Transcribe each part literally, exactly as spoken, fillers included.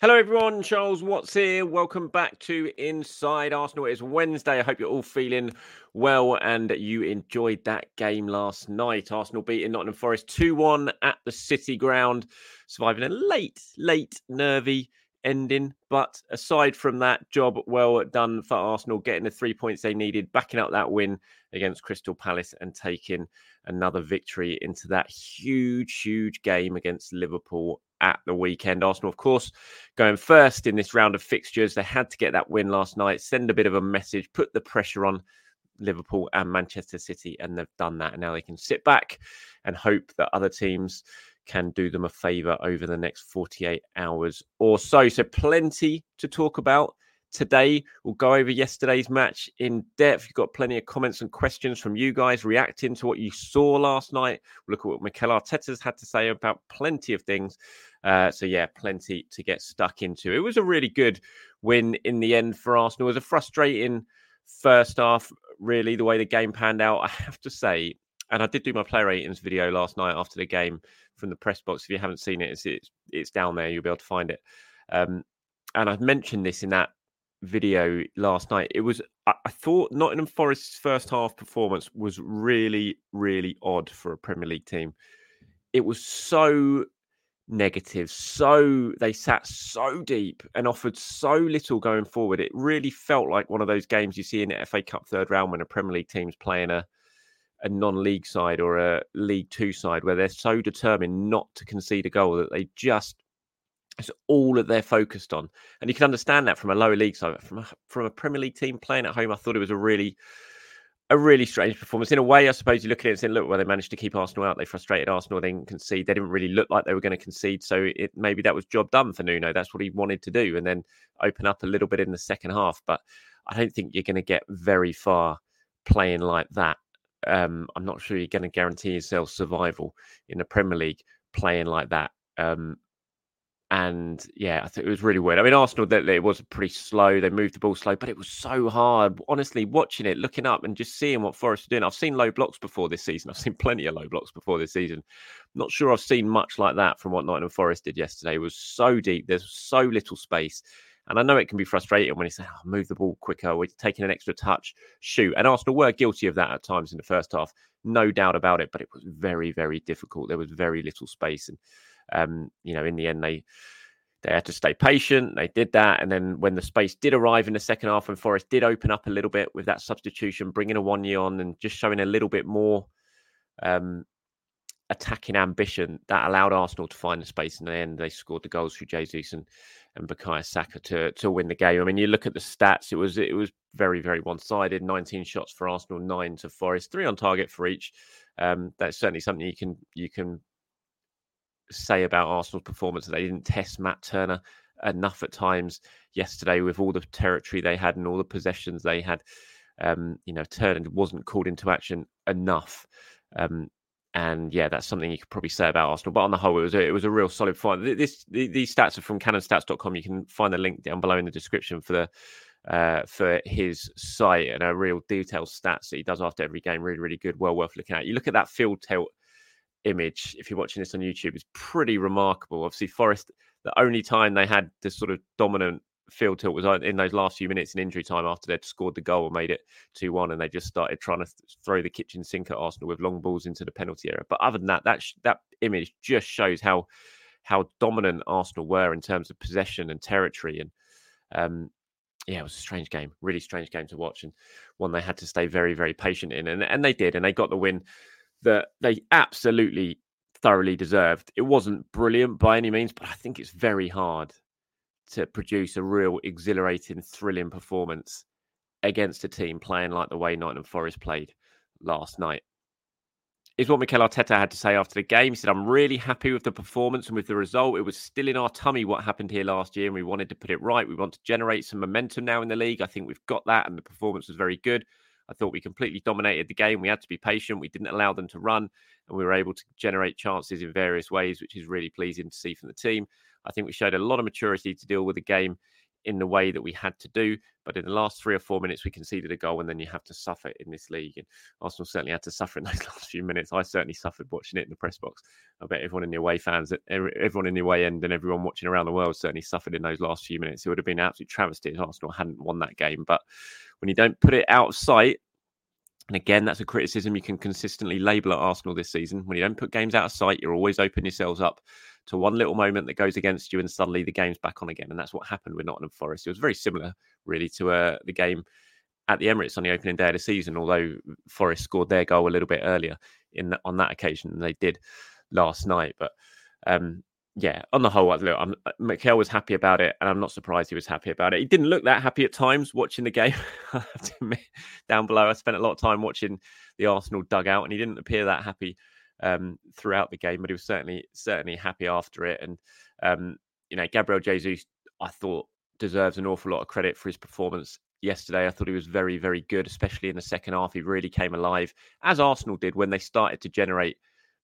Hello everyone, Charles Watts here. Welcome back to Inside Arsenal. It is Wednesday. I hope you're all feeling well and you enjoyed that game last night. Arsenal beating Nottingham Forest two one at the City Ground, surviving a late, late nervy ending. But aside from that, job well done for Arsenal, getting the three points they needed, backing up that win against Crystal Palace and taking another victory into that huge, huge game against Liverpool at the weekend. Arsenal, of course, going first in this round of fixtures. They had to get that win last night, send a bit of a message, put the pressure on Liverpool and Manchester City, and they've done that. And now they can sit back and hope that other teams can do them a favour over the next forty-eight hours or so. So plenty to talk about today. We'll go over yesterday's match in depth. You've got plenty of comments and questions from you guys reacting to what you saw last night. We'll look at what Mikel Arteta's had to say about plenty of things. Uh, so, yeah, plenty to get stuck into. It was a really good win in the end for Arsenal. It was a frustrating first half, really, the way the game panned out. I have to say, and I did do my player ratings video last night after the game from the press box. If you haven't seen it, it's, it's, it's down there. You'll be able to find it. Um, and I've mentioned this in that video last night. It was, I, I thought Nottingham Forest's first half performance was really, really odd for a Premier League team. It was so negative, so they sat so deep and offered so little going forward. It really felt like one of those games you see in the F A Cup third round when a Premier League team's playing a, a non-league side or a League Two side where they're so determined not to concede a goal that they just, it's all that they're focused on. And you can understand that from a lower league side. From a, from a Premier League team playing at home, I thought it was a really, a really strange performance. In a way, I suppose you look at it and say, look, well, they managed to keep Arsenal out. They frustrated Arsenal. They didn't concede. They didn't really look like they were going to concede. So it, maybe that was job done for Nuno. That's what he wanted to do. And then open up a little bit in the second half. But I don't think you're going to get very far playing like that. Um, I'm not sure you're going to guarantee yourself survival in the Premier League playing like that. Um, And yeah, I think it was really weird. I mean, Arsenal, it was pretty slow. They moved the ball slow, but it was so hard. Honestly, watching it, looking up and just seeing what Forest are doing. I've seen low blocks before this season. I've seen plenty of low blocks before this season. Not sure I've seen much like that from what Nottingham Forest did yesterday. It was so deep. There's so little space. And I know it can be frustrating when you say, oh, move the ball quicker. We're taking an extra touch, shoot. And Arsenal were guilty of that at times in the first half. No doubt about it, but it was very, very difficult. There was very little space. And Um, you know, in the end, they they had to stay patient. They did that. And then when the space did arrive in the second half and Forest did open up a little bit with that substitution, bringing a one year on and just showing a little bit more um, attacking ambition that allowed Arsenal to find the space in the end. They scored the goals through Jesus and, and Bukayo Saka to, to win the game. I mean, you look at the stats, it was it was very, very one-sided. nineteen shots for Arsenal, nine to Forest, three on target for each. Um, that's certainly something you can you can say about Arsenal's performance. They didn't test Matt Turner enough at times yesterday with all the territory they had and all the possessions they had. Um, you know, Turner wasn't called into action enough. Um, And yeah, that's something you could probably say about Arsenal. But on the whole, it was a, it was a real solid find. This, these stats are from cannon stats dot com. You can find the link down below in the description for the uh, for his site, and a real detailed stats that he does after every game. Really, really good. Well worth looking at. You look at that field tilt image. If you're watching this on YouTube, it's pretty remarkable. Obviously, Forest, the only time they had this sort of dominant field tilt was in those last few minutes in injury time after they'd scored the goal and made it two one, and they just started trying to th- throw the kitchen sink at Arsenal with long balls into the penalty area. But other than that, that sh- that image just shows how how dominant Arsenal were in terms of possession and territory. And um, yeah, it was a strange game, really strange game to watch, and one they had to stay very, very patient in. And, and they did, and they got the win that they absolutely thoroughly deserved. It wasn't brilliant by any means, but I think it's very hard to produce a real exhilarating, thrilling performance against a team playing like the way Nottingham Forest played last night. Is what Mikel Arteta had to say after the game. He said, "I'm really happy with the performance and with the result. It was still in our tummy what happened here last year, and we wanted to put it right. We want to generate some momentum now in the league. I think we've got that, and the performance was very good. I thought we completely dominated the game. We had to be patient. We didn't allow them to run, and we were able to generate chances in various ways, which is really pleasing to see from the team. I think we showed a lot of maturity to deal with the game in the way that we had to do. But in the last three or four minutes, we conceded a goal, and then you have to suffer in this league." And Arsenal certainly had to suffer in those last few minutes. I certainly suffered watching it in the press box. I bet everyone in the away fans, everyone in the away end and everyone watching around the world certainly suffered in those last few minutes. It would have been an absolute travesty if Arsenal hadn't won that game. But when you don't put it out of sight, and again, that's a criticism you can consistently label at Arsenal this season. When you don't put games out of sight, you're always opening yourselves up to one little moment that goes against you, and suddenly the game's back on again. And that's what happened with Nottingham Forest. It was very similar, really, to uh, the game at the Emirates on the opening day of the season, although Forest scored their goal a little bit earlier in the, on that occasion than they did last night. But um, yeah, on the whole, look, I'm, Mikel was happy about it, and I'm not surprised he was happy about it. He didn't look that happy at times watching the game. I have to admit, down below, I spent a lot of time watching the Arsenal dugout, and he didn't appear that happy Um, throughout the game, but he was certainly certainly happy after it. And um, you know, Gabriel Jesus, I thought, deserves an awful lot of credit for his performance yesterday. I thought he was very, very good, especially in the second half. He really came alive, as Arsenal did, when they started to generate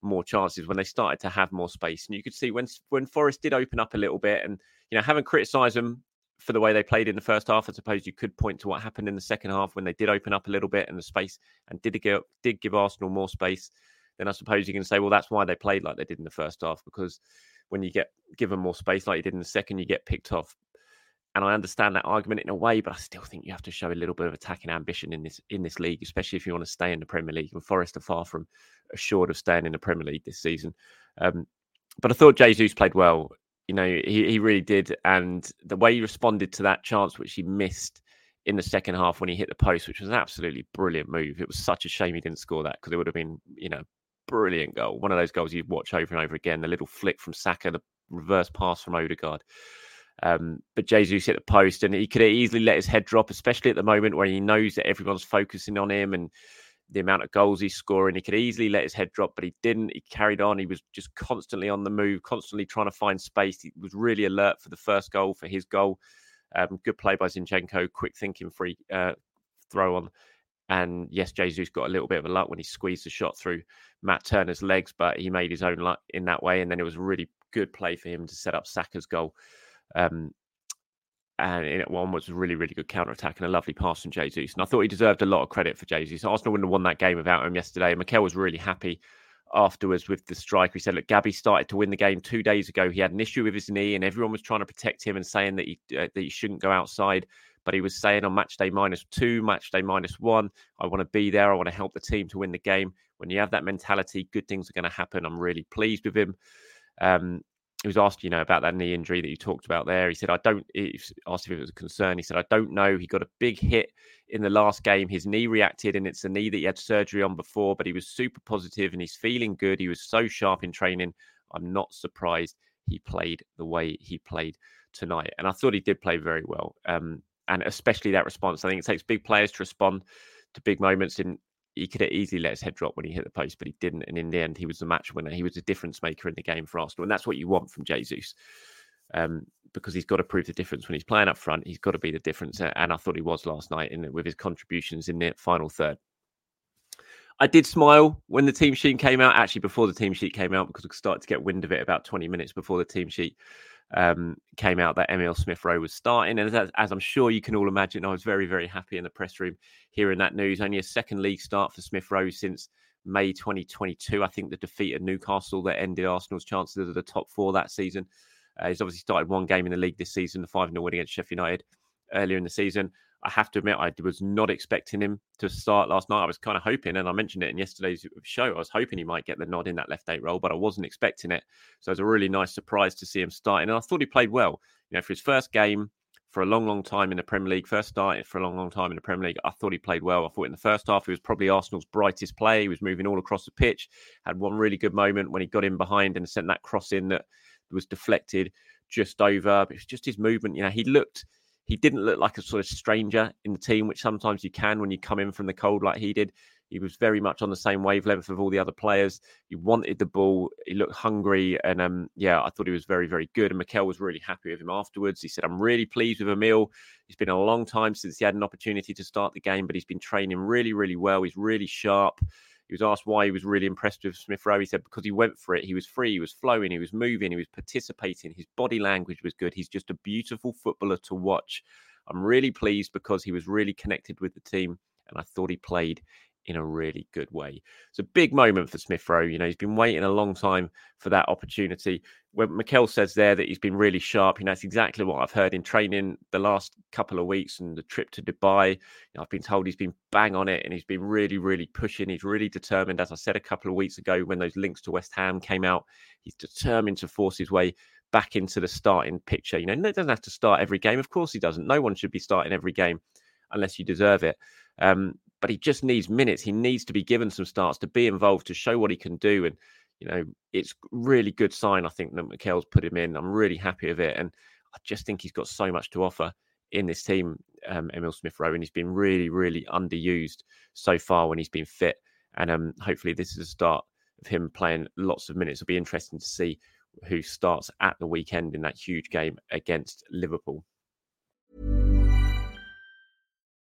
more chances, when they started to have more space. And you could see when when Forest did open up a little bit, and you know, having criticised them for the way they played in the first half, I suppose you could point to what happened in the second half when they did open up a little bit and the space, and did give, did give Arsenal more space. Then I suppose you can say, well, that's why they played like they did in the first half, because when you get given more space like you did in the second, you get picked off. And I understand that argument in a way, but I still think you have to show a little bit of attacking ambition in this in this league, especially if you want to stay in the Premier League. And Forest are far from assured of staying in the Premier League this season. Um, but I thought Jesus played well. You know, he, he really did. And the way he responded to that chance, which he missed in the second half when he hit the post, which was an absolutely brilliant move. It was such a shame he didn't score that, because it would have been, you know, brilliant goal. One of those goals you'd watch over and over again. The little flick from Saka, the reverse pass from Odegaard. Um, but Jesus hit the post, and he could easily let his head drop, especially at the moment where he knows that everyone's focusing on him and the amount of goals he's scoring. He could easily let his head drop, but he didn't. He carried on. He was just constantly on the move, constantly trying to find space. He was really alert for the first goal, for his goal. Um, good play by Zinchenko. Quick thinking, free uh, throw on. And yes, Jesus got a little bit of a luck when he squeezed the shot through Matt Turner's legs, but he made his own luck in that way. And then it was a really good play for him to set up Saka's goal. Um, and it, one was a really, really good counter-attack and a lovely pass from Jesus. And I thought he deserved a lot of credit for Jesus. Arsenal wouldn't have won that game without him yesterday. And Mikel was really happy afterwards with the striker. He said, look, Gabby started to win the game two days ago. He had an issue with his knee, and everyone was trying to protect him and saying that he, uh, that he shouldn't go outside. But he was saying on match day minus two, match day minus one, I want to be there. I want to help the team to win the game. When you have that mentality, good things are going to happen. I'm really pleased with him. Um, he was asked, you know, about that knee injury that you talked about there. He said, I don't, he asked if it was a concern. He said, I don't know. He got a big hit in the last game. His knee reacted, and it's a knee that he had surgery on before, but he was super positive and he's feeling good. He was so sharp in training. I'm not surprised he played the way he played tonight. And I thought he did play very well. Um, and especially that response. I think it takes big players to respond to big moments. In he could have easily let his head drop when he hit the post, but he didn't. And in the end, he was the match winner. He was a difference maker in the game for Arsenal. And that's what you want from Jesus, um, because he's got to prove the difference when he's playing up front. He's got to be the difference. And I thought he was last night in the, with his contributions in the final third. I did smile when the team sheet came out, actually before the team sheet came out, because I started to get wind of it about twenty minutes before the team sheet um, came out that Emile Smith Rowe was starting. And as, as I'm sure you can all imagine, I was very, very happy in the press room hearing that news. Only a second league start for Smith Rowe since May twenty twenty-two. I think the defeat at Newcastle that ended Arsenal's chances of the top four that season. Uh, he's obviously started one game in the league this season, the five nil win against Sheffield United earlier in the season. I have to admit, I was not expecting him to start last night. I was kind of hoping, and I mentioned it in yesterday's show, I was hoping he might get the nod in that left eight role, but I wasn't expecting it. So it was a really nice surprise to see him starting. And I thought he played well. You know, for his first game for a long, long time in the Premier League, first start for a long, long time in the Premier League, I thought he played well. I thought in the first half, he was probably Arsenal's brightest play. He was moving all across the pitch, had one really good moment when he got in behind and sent that cross in that was deflected just over. But it was just his movement. You know, he looked... He didn't look like a sort of stranger in the team, which sometimes you can when you come in from the cold like he did. He was very much on the same wavelength of all the other players. He wanted the ball. He looked hungry. And um, yeah, I thought he was very, very good. And Mikel was really happy with him afterwards. He said, I'm really pleased with Emile. It's been a long time since he had an opportunity to start the game, but he's been training really, really well. He's really sharp. He was asked why he was really impressed with Smith Rowe. He said, because he went for it. He was free. He was flowing. He was moving. He was participating. His body language was good. He's just a beautiful footballer to watch. I'm really pleased because he was really connected with the team. And I thought he played in a really good way. It's a big moment for Smith Rowe. You know, he's been waiting a long time for that opportunity. When Mikel says there that he's been really sharp, you know, that's exactly what I've heard in training the last couple of weeks and the trip to Dubai. You know, I've been told he's been bang on it and he's been really, really pushing. He's really determined. As I said a couple of weeks ago, when those links to West Ham came out, he's determined to force his way back into the starting picture. You know, he doesn't have to start every game. Of course he doesn't. No one should be starting every game unless you deserve it. Um, But he just needs minutes. He needs to be given some starts to be involved, to show what he can do. And, you know, it's really good sign, I think, that Mikel's put him in. I'm really happy with it. And I just think he's got so much to offer in this team, um, Emile Smith Rowe. And he's been really, really underused so far when he's been fit. And um, hopefully this is the start of him playing lots of minutes. It'll be interesting to see who starts at the weekend in that huge game against Liverpool.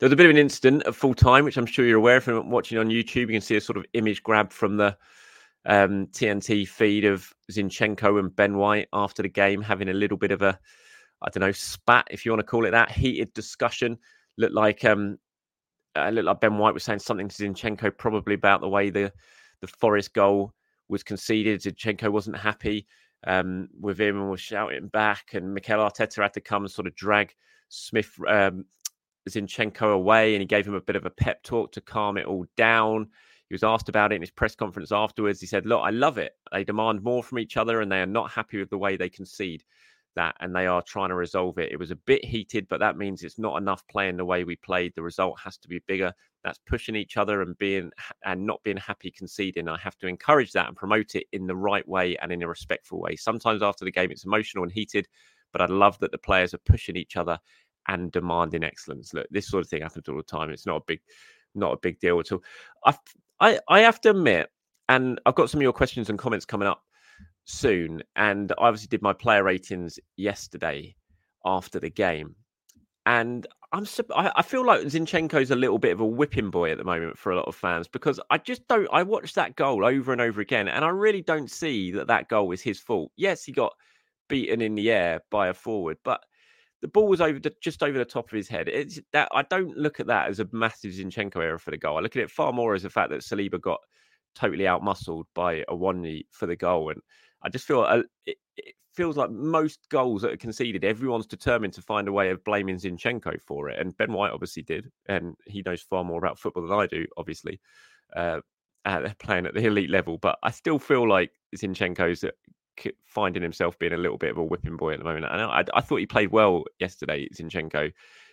There was a bit of an incident at full time, which I'm sure you're aware from watching on YouTube. You can see a sort of image grab from the um, T N T feed of Zinchenko and Ben White after the game, having a little bit of a, I don't know, spat, if you want to call it that, heated discussion. Looked like um, uh, looked like Ben White was saying something to Zinchenko, probably about the way the, the Forest goal was conceded. Zinchenko wasn't happy um, with him and was shouting back. And Mikel Arteta had to come and sort of drag Smith... Um, Zinchenko away, and he gave him a bit of a pep talk to calm it all down. He was asked about it in his press conference afterwards. He said, look, I love it. They demand more from each other and they are not happy with the way they concede that, and they are trying to resolve it. It was a bit heated, but that means it's not enough playing the way we played. The result has to be bigger. That's pushing each other and being and not being happy conceding. I have to encourage that and promote it in the right way and in a respectful way. Sometimes after the game, it's emotional and heated, but I love that the players are pushing each other and demanding excellence. Look, this sort of thing happens all the time. It's not a big, not a big deal at all. I, I, I have to admit, and I've got some of your questions and comments coming up soon. And I obviously did my player ratings yesterday after the game. And I'm, I feel like Zinchenko's a little bit of a whipping boy at the moment for a lot of fans, because I just don't, I watched that goal over and over again, and I really don't see that that goal was his fault. Yes, he got beaten in the air by a forward, but the ball was over the, just over the top of his head. It's that I don't look at that as a massive Zinchenko error for the goal. I look at it far more as the fact that Saliba got totally outmuscled by a one for the goal. And I just feel uh, it, it feels like most goals that are conceded, everyone's determined to find a way of blaming Zinchenko for it. And Ben White obviously did, and he knows far more about football than I do, obviously, uh, at, playing at the elite level. But I still feel like Zinchenko's finding himself being a little bit of a whipping boy at the moment. And I, I thought he played well yesterday, Zinchenko.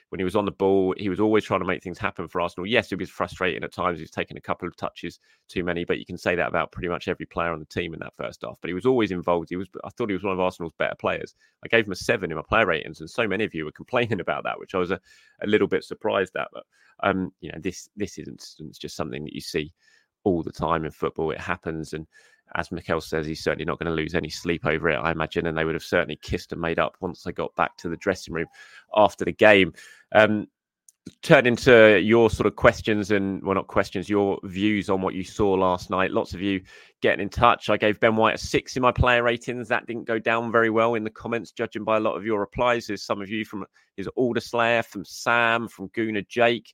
When he was on the ball, he was always trying to make things happen for Arsenal. Yes, it was frustrating at times. He was taking a couple of touches too many, but you can say that about pretty much every player on the team in that first half. But he was always involved. He was, I thought he was one of Arsenal's better players. I gave him a seven in my player ratings, and so many of you were complaining about that, which I was a, a little bit surprised at. But um, you know, this this isn't it's just something that you see all the time in football. It happens, and as Mikel says, he's certainly not going to lose any sleep over it, I imagine. And they would have certainly kissed and made up once they got back to the dressing room after the game. Um, turn into your sort of questions and, well, not questions, your views on what you saw last night. Lots of you getting in touch. I gave Ben White a six in my player ratings. That didn't go down very well in the comments, judging by a lot of your replies. There's some of you from his Alderslayer, from Sam, from Guna Jake,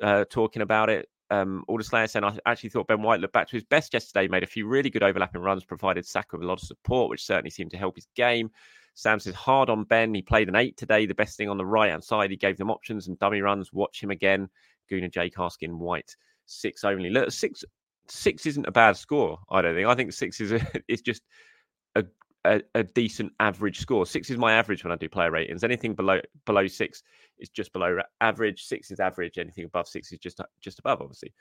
uh, talking about it. Um, Alderslayer saying, I actually thought Ben White looked back to his best yesterday, made a few really good overlapping runs, provided Saka with a lot of support, which certainly seemed to help his game. Sam says, hard on Ben. He played an eight today. The best thing on the right-hand side. He gave them options and dummy runs. Watch him again. Guna Jake asking White, six only. Look, six six isn't a bad score, I don't think. I think six is a, it's just a, a a decent average score. Six is my average when I do player ratings. Anything below below six is just below average. Six is average. Anything above six is just just above, obviously.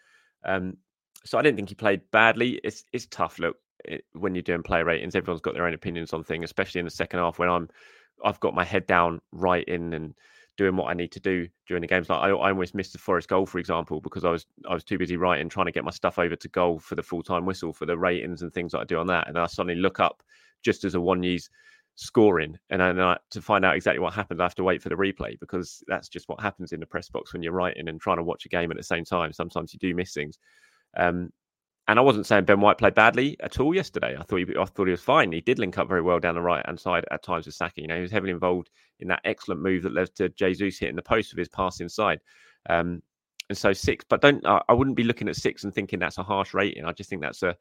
Um, so I didn't think he played badly. It's it's tough, look. It, when you're doing player ratings, everyone's got their own opinions on things, especially in the second half when I'm, I've got my head down writing and doing what I need to do during the games. Like I, I almost missed the Forest goal, for example, because I was I was too busy writing, trying to get my stuff over to goal for the full-time whistle for the ratings and things that I do on that. And I suddenly look up just as a one-year's scoring, and then I, to find out exactly what happened, I have to wait for the replay, because that's just what happens in the press box when you're writing and trying to watch a game at the same time. Sometimes you do miss things. Um, And I wasn't saying Ben White played badly at all yesterday. I thought he, I thought he was fine. He did link up very well down the right-hand side at times with Saka. You know, he was heavily involved in that excellent move that led to Jesus hitting the post with his pass inside. Um, and so six, but don't I wouldn't be looking at six and thinking that's a harsh rating. I just think that's a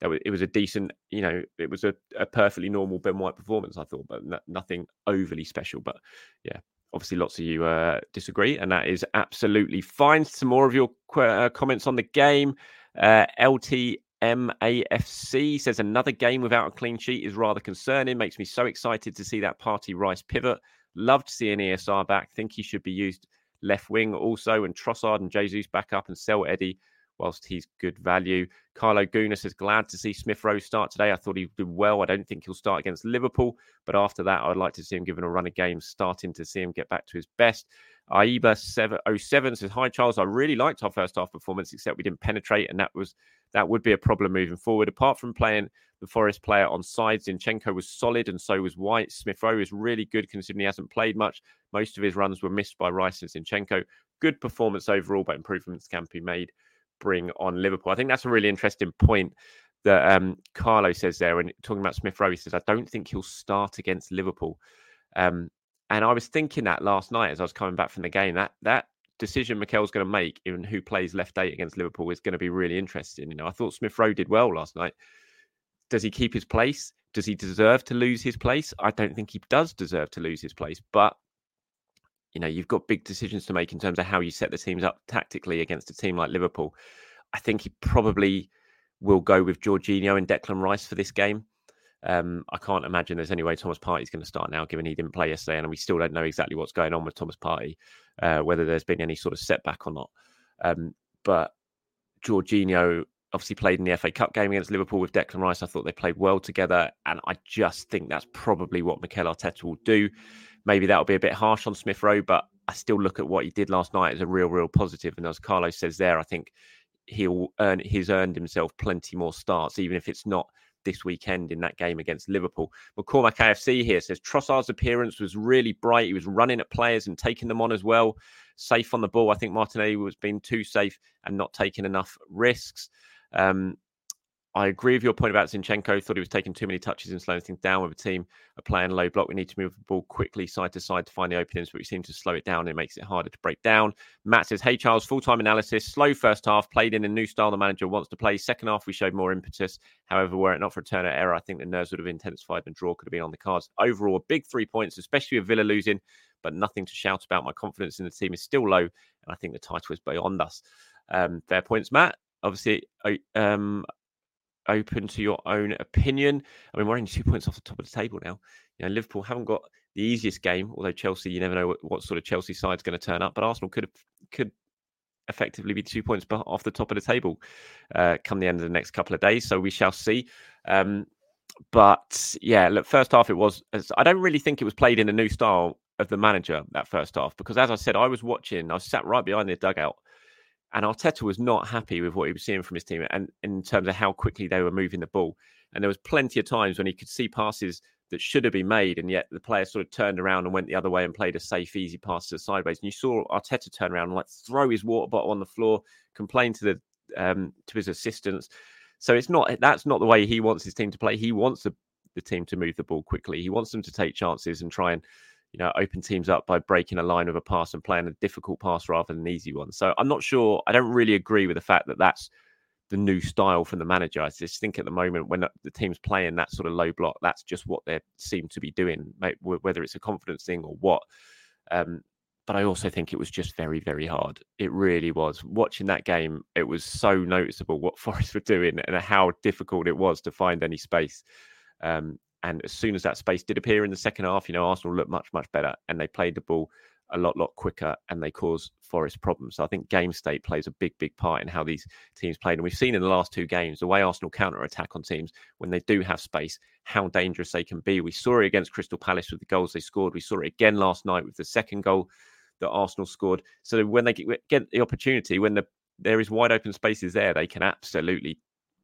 that was, it was a decent, you know, it was a, a perfectly normal Ben White performance, I thought, but n- nothing overly special. But yeah, obviously lots of you uh, disagree, and that is absolutely fine. Some more of your qu- uh, comments on the game. Uh, L T M A F C says another game without a clean sheet is rather concerning. Makes me so excited to see that Party Rice pivot. Loved seeing E S R back. Think he should be used left wing also, and Trossard and Jesus back up and sell Eddie whilst he's good value. Carlo Guna says glad to see Smith Rowe start today. I thought he did well. I don't think he'll start against Liverpool, but after that, I'd like to see him given a run of games, starting to see him get back to his best. Aiba seven oh seven says, hi, Charles. I really liked our first half performance, except we didn't penetrate, and that was that would be a problem moving forward. Apart from playing the Forest player on sides, Zinchenko was solid, and so was White. Smith Rowe is really good, considering he hasn't played much. Most of his runs were missed by Rice and Zinchenko. Good performance overall, but improvements can be made. Bring on Liverpool. I think that's a really interesting point that um, Carlo says there, and talking about Smith Rowe, he says, I don't think he'll start against Liverpool. Um, And I was thinking that last night as I was coming back from the game, that that decision Mikel's going to make in who plays left eight against Liverpool is going to be really interesting. You know, I thought Smith Rowe did well last night. Does he keep his place? Does he deserve to lose his place? I don't think he does deserve to lose his place. But, you know, you've got big decisions to make in terms of how you set the teams up tactically against a team like Liverpool. I think he probably will go with Jorginho and Declan Rice for this game. Um, I can't imagine there's any way Thomas Partey's going to start now, given he didn't play yesterday, and we still don't know exactly what's going on with Thomas Partey, uh, whether there's been any sort of setback or not. Um, but Jorginho obviously played in the F A Cup game against Liverpool with Declan Rice. I thought they played well together, and I just think that's probably what Mikel Arteta will do. Maybe that'll be a bit harsh on Smith Rowe, but I still look at what he did last night as a real, real positive. And as Carlos says there, I think he'll earn, he's earned himself plenty more starts, even if it's not this weekend in that game against Liverpool. McCormack A F C here says Trossard's appearance was really bright. He was running at players and taking them on as well. Safe on the ball. I think Martinelli was being too safe and not taking enough risks. Um, I agree with your point about Zinchenko. Thought he was taking too many touches and slowing things down with a team playing low block. We need to move the ball quickly side to side to find the openings, but we seem to slow it down. It makes it harder to break down. Matt says, hey, Charles, full-time analysis. Slow first half, played in a new style the manager wants to play. Second half, we showed more impetus. However, were it not for a Turner error, I think the nerves would have intensified and draw could have been on the cards. Overall, a big three points, especially with Villa losing, but nothing to shout about. My confidence in the team is still low, and I think the title is beyond us. Um, fair points, Matt. Obviously, um, open to your own opinion. I mean, we're only two points off the top of the table now. You know, Liverpool haven't got the easiest game, although Chelsea, you never know what, what sort of Chelsea side's going to turn up. But Arsenal could could effectively be two points off the top of the table uh, come the end of the next couple of days. So we shall see. Um, but yeah, look, first half it was. I don't really think it was played in a new style of the manager that first half, because as I said, I was watching. I sat right behind the dugout. And Arteta was not happy with what he was seeing from his team and in terms of how quickly they were moving the ball. And there was plenty of times when he could see passes that should have been made, and yet the player sort of turned around and went the other way and played a safe, easy pass to the sideways. And you saw Arteta turn around and like throw his water bottle on the floor, complain to the um, to his assistants. So it's not that's not the way he wants his team to play. He wants the, the team to move the ball quickly. He wants them to take chances and try and, you know, open teams up by breaking a line with a pass and playing a difficult pass rather than an easy one. So I'm not sure. I don't really agree with the fact that that's the new style from the manager. I just think at the moment when the team's playing that sort of low block, that's just what they seem to be doing, whether it's a confidence thing or what. Um, but I also think it was just very, very hard. It really was. Watching that game, it was so noticeable what Forest were doing and how difficult it was to find any space. Um, And as soon as that space did appear in the second half, you know, Arsenal looked much, much better, and they played the ball a lot, lot quicker, and they caused Forest problems. So I think game state plays a big, big part in how these teams played. And we've seen in the last two games, the way Arsenal counter-attack on teams when they do have space, how dangerous they can be. We saw it against Crystal Palace with the goals they scored. We saw it again last night with the second goal that Arsenal scored. So when they get the opportunity, when the, there is wide open spaces there, they can absolutely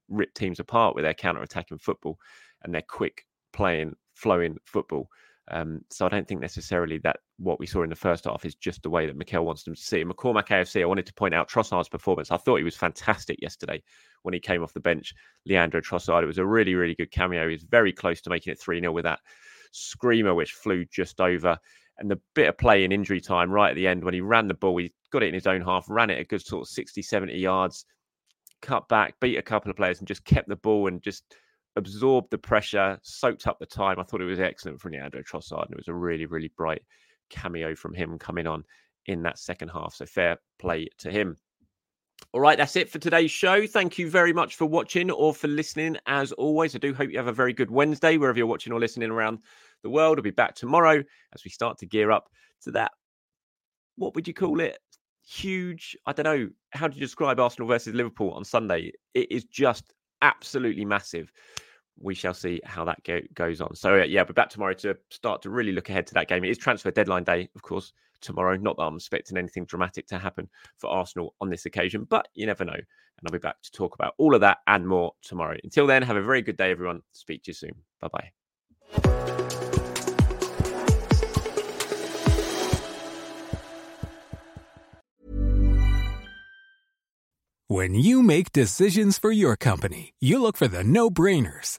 rip teams apart with their counter-attacking football and their quick, playing, flowing football. Um, so I don't think necessarily that what we saw in the first half is just the way that Mikel wants them to see. And McCormack A F C, I wanted to point out Trossard's performance. I thought he was fantastic yesterday when he came off the bench. Leandro Trossard, it was a really, really good cameo. He was very close to making it three nil with that screamer, which flew just over. And the bit of play in injury time right at the end when he ran the ball, he got it in his own half, ran it a good sort of sixty, seventy yards, cut back, beat a couple of players and just kept the ball and just absorbed the pressure, soaked up the time. I thought it was excellent from Leandro Trossard, and it was a really, really bright cameo from him coming on in that second half. So fair play to him. All right, that's it for today's show. Thank you very much for watching or for listening. As always, I do hope you have a very good Wednesday, wherever you're watching or listening around the world. I'll be back tomorrow as we start to gear up to that, what would you call it? Huge, I don't know, how do you describe Arsenal versus Liverpool on Sunday? It is just absolutely massive. We shall see how that go- goes on. So, uh, yeah, we're back tomorrow to start to really look ahead to that game. It is transfer deadline day, of course, tomorrow. Not that I'm expecting anything dramatic to happen for Arsenal on this occasion, but you never know. And I'll be back to talk about all of that and more tomorrow. Until then, have a very good day, everyone. Speak to you soon. Bye-bye. When you make decisions for your company, you look for the no-brainers.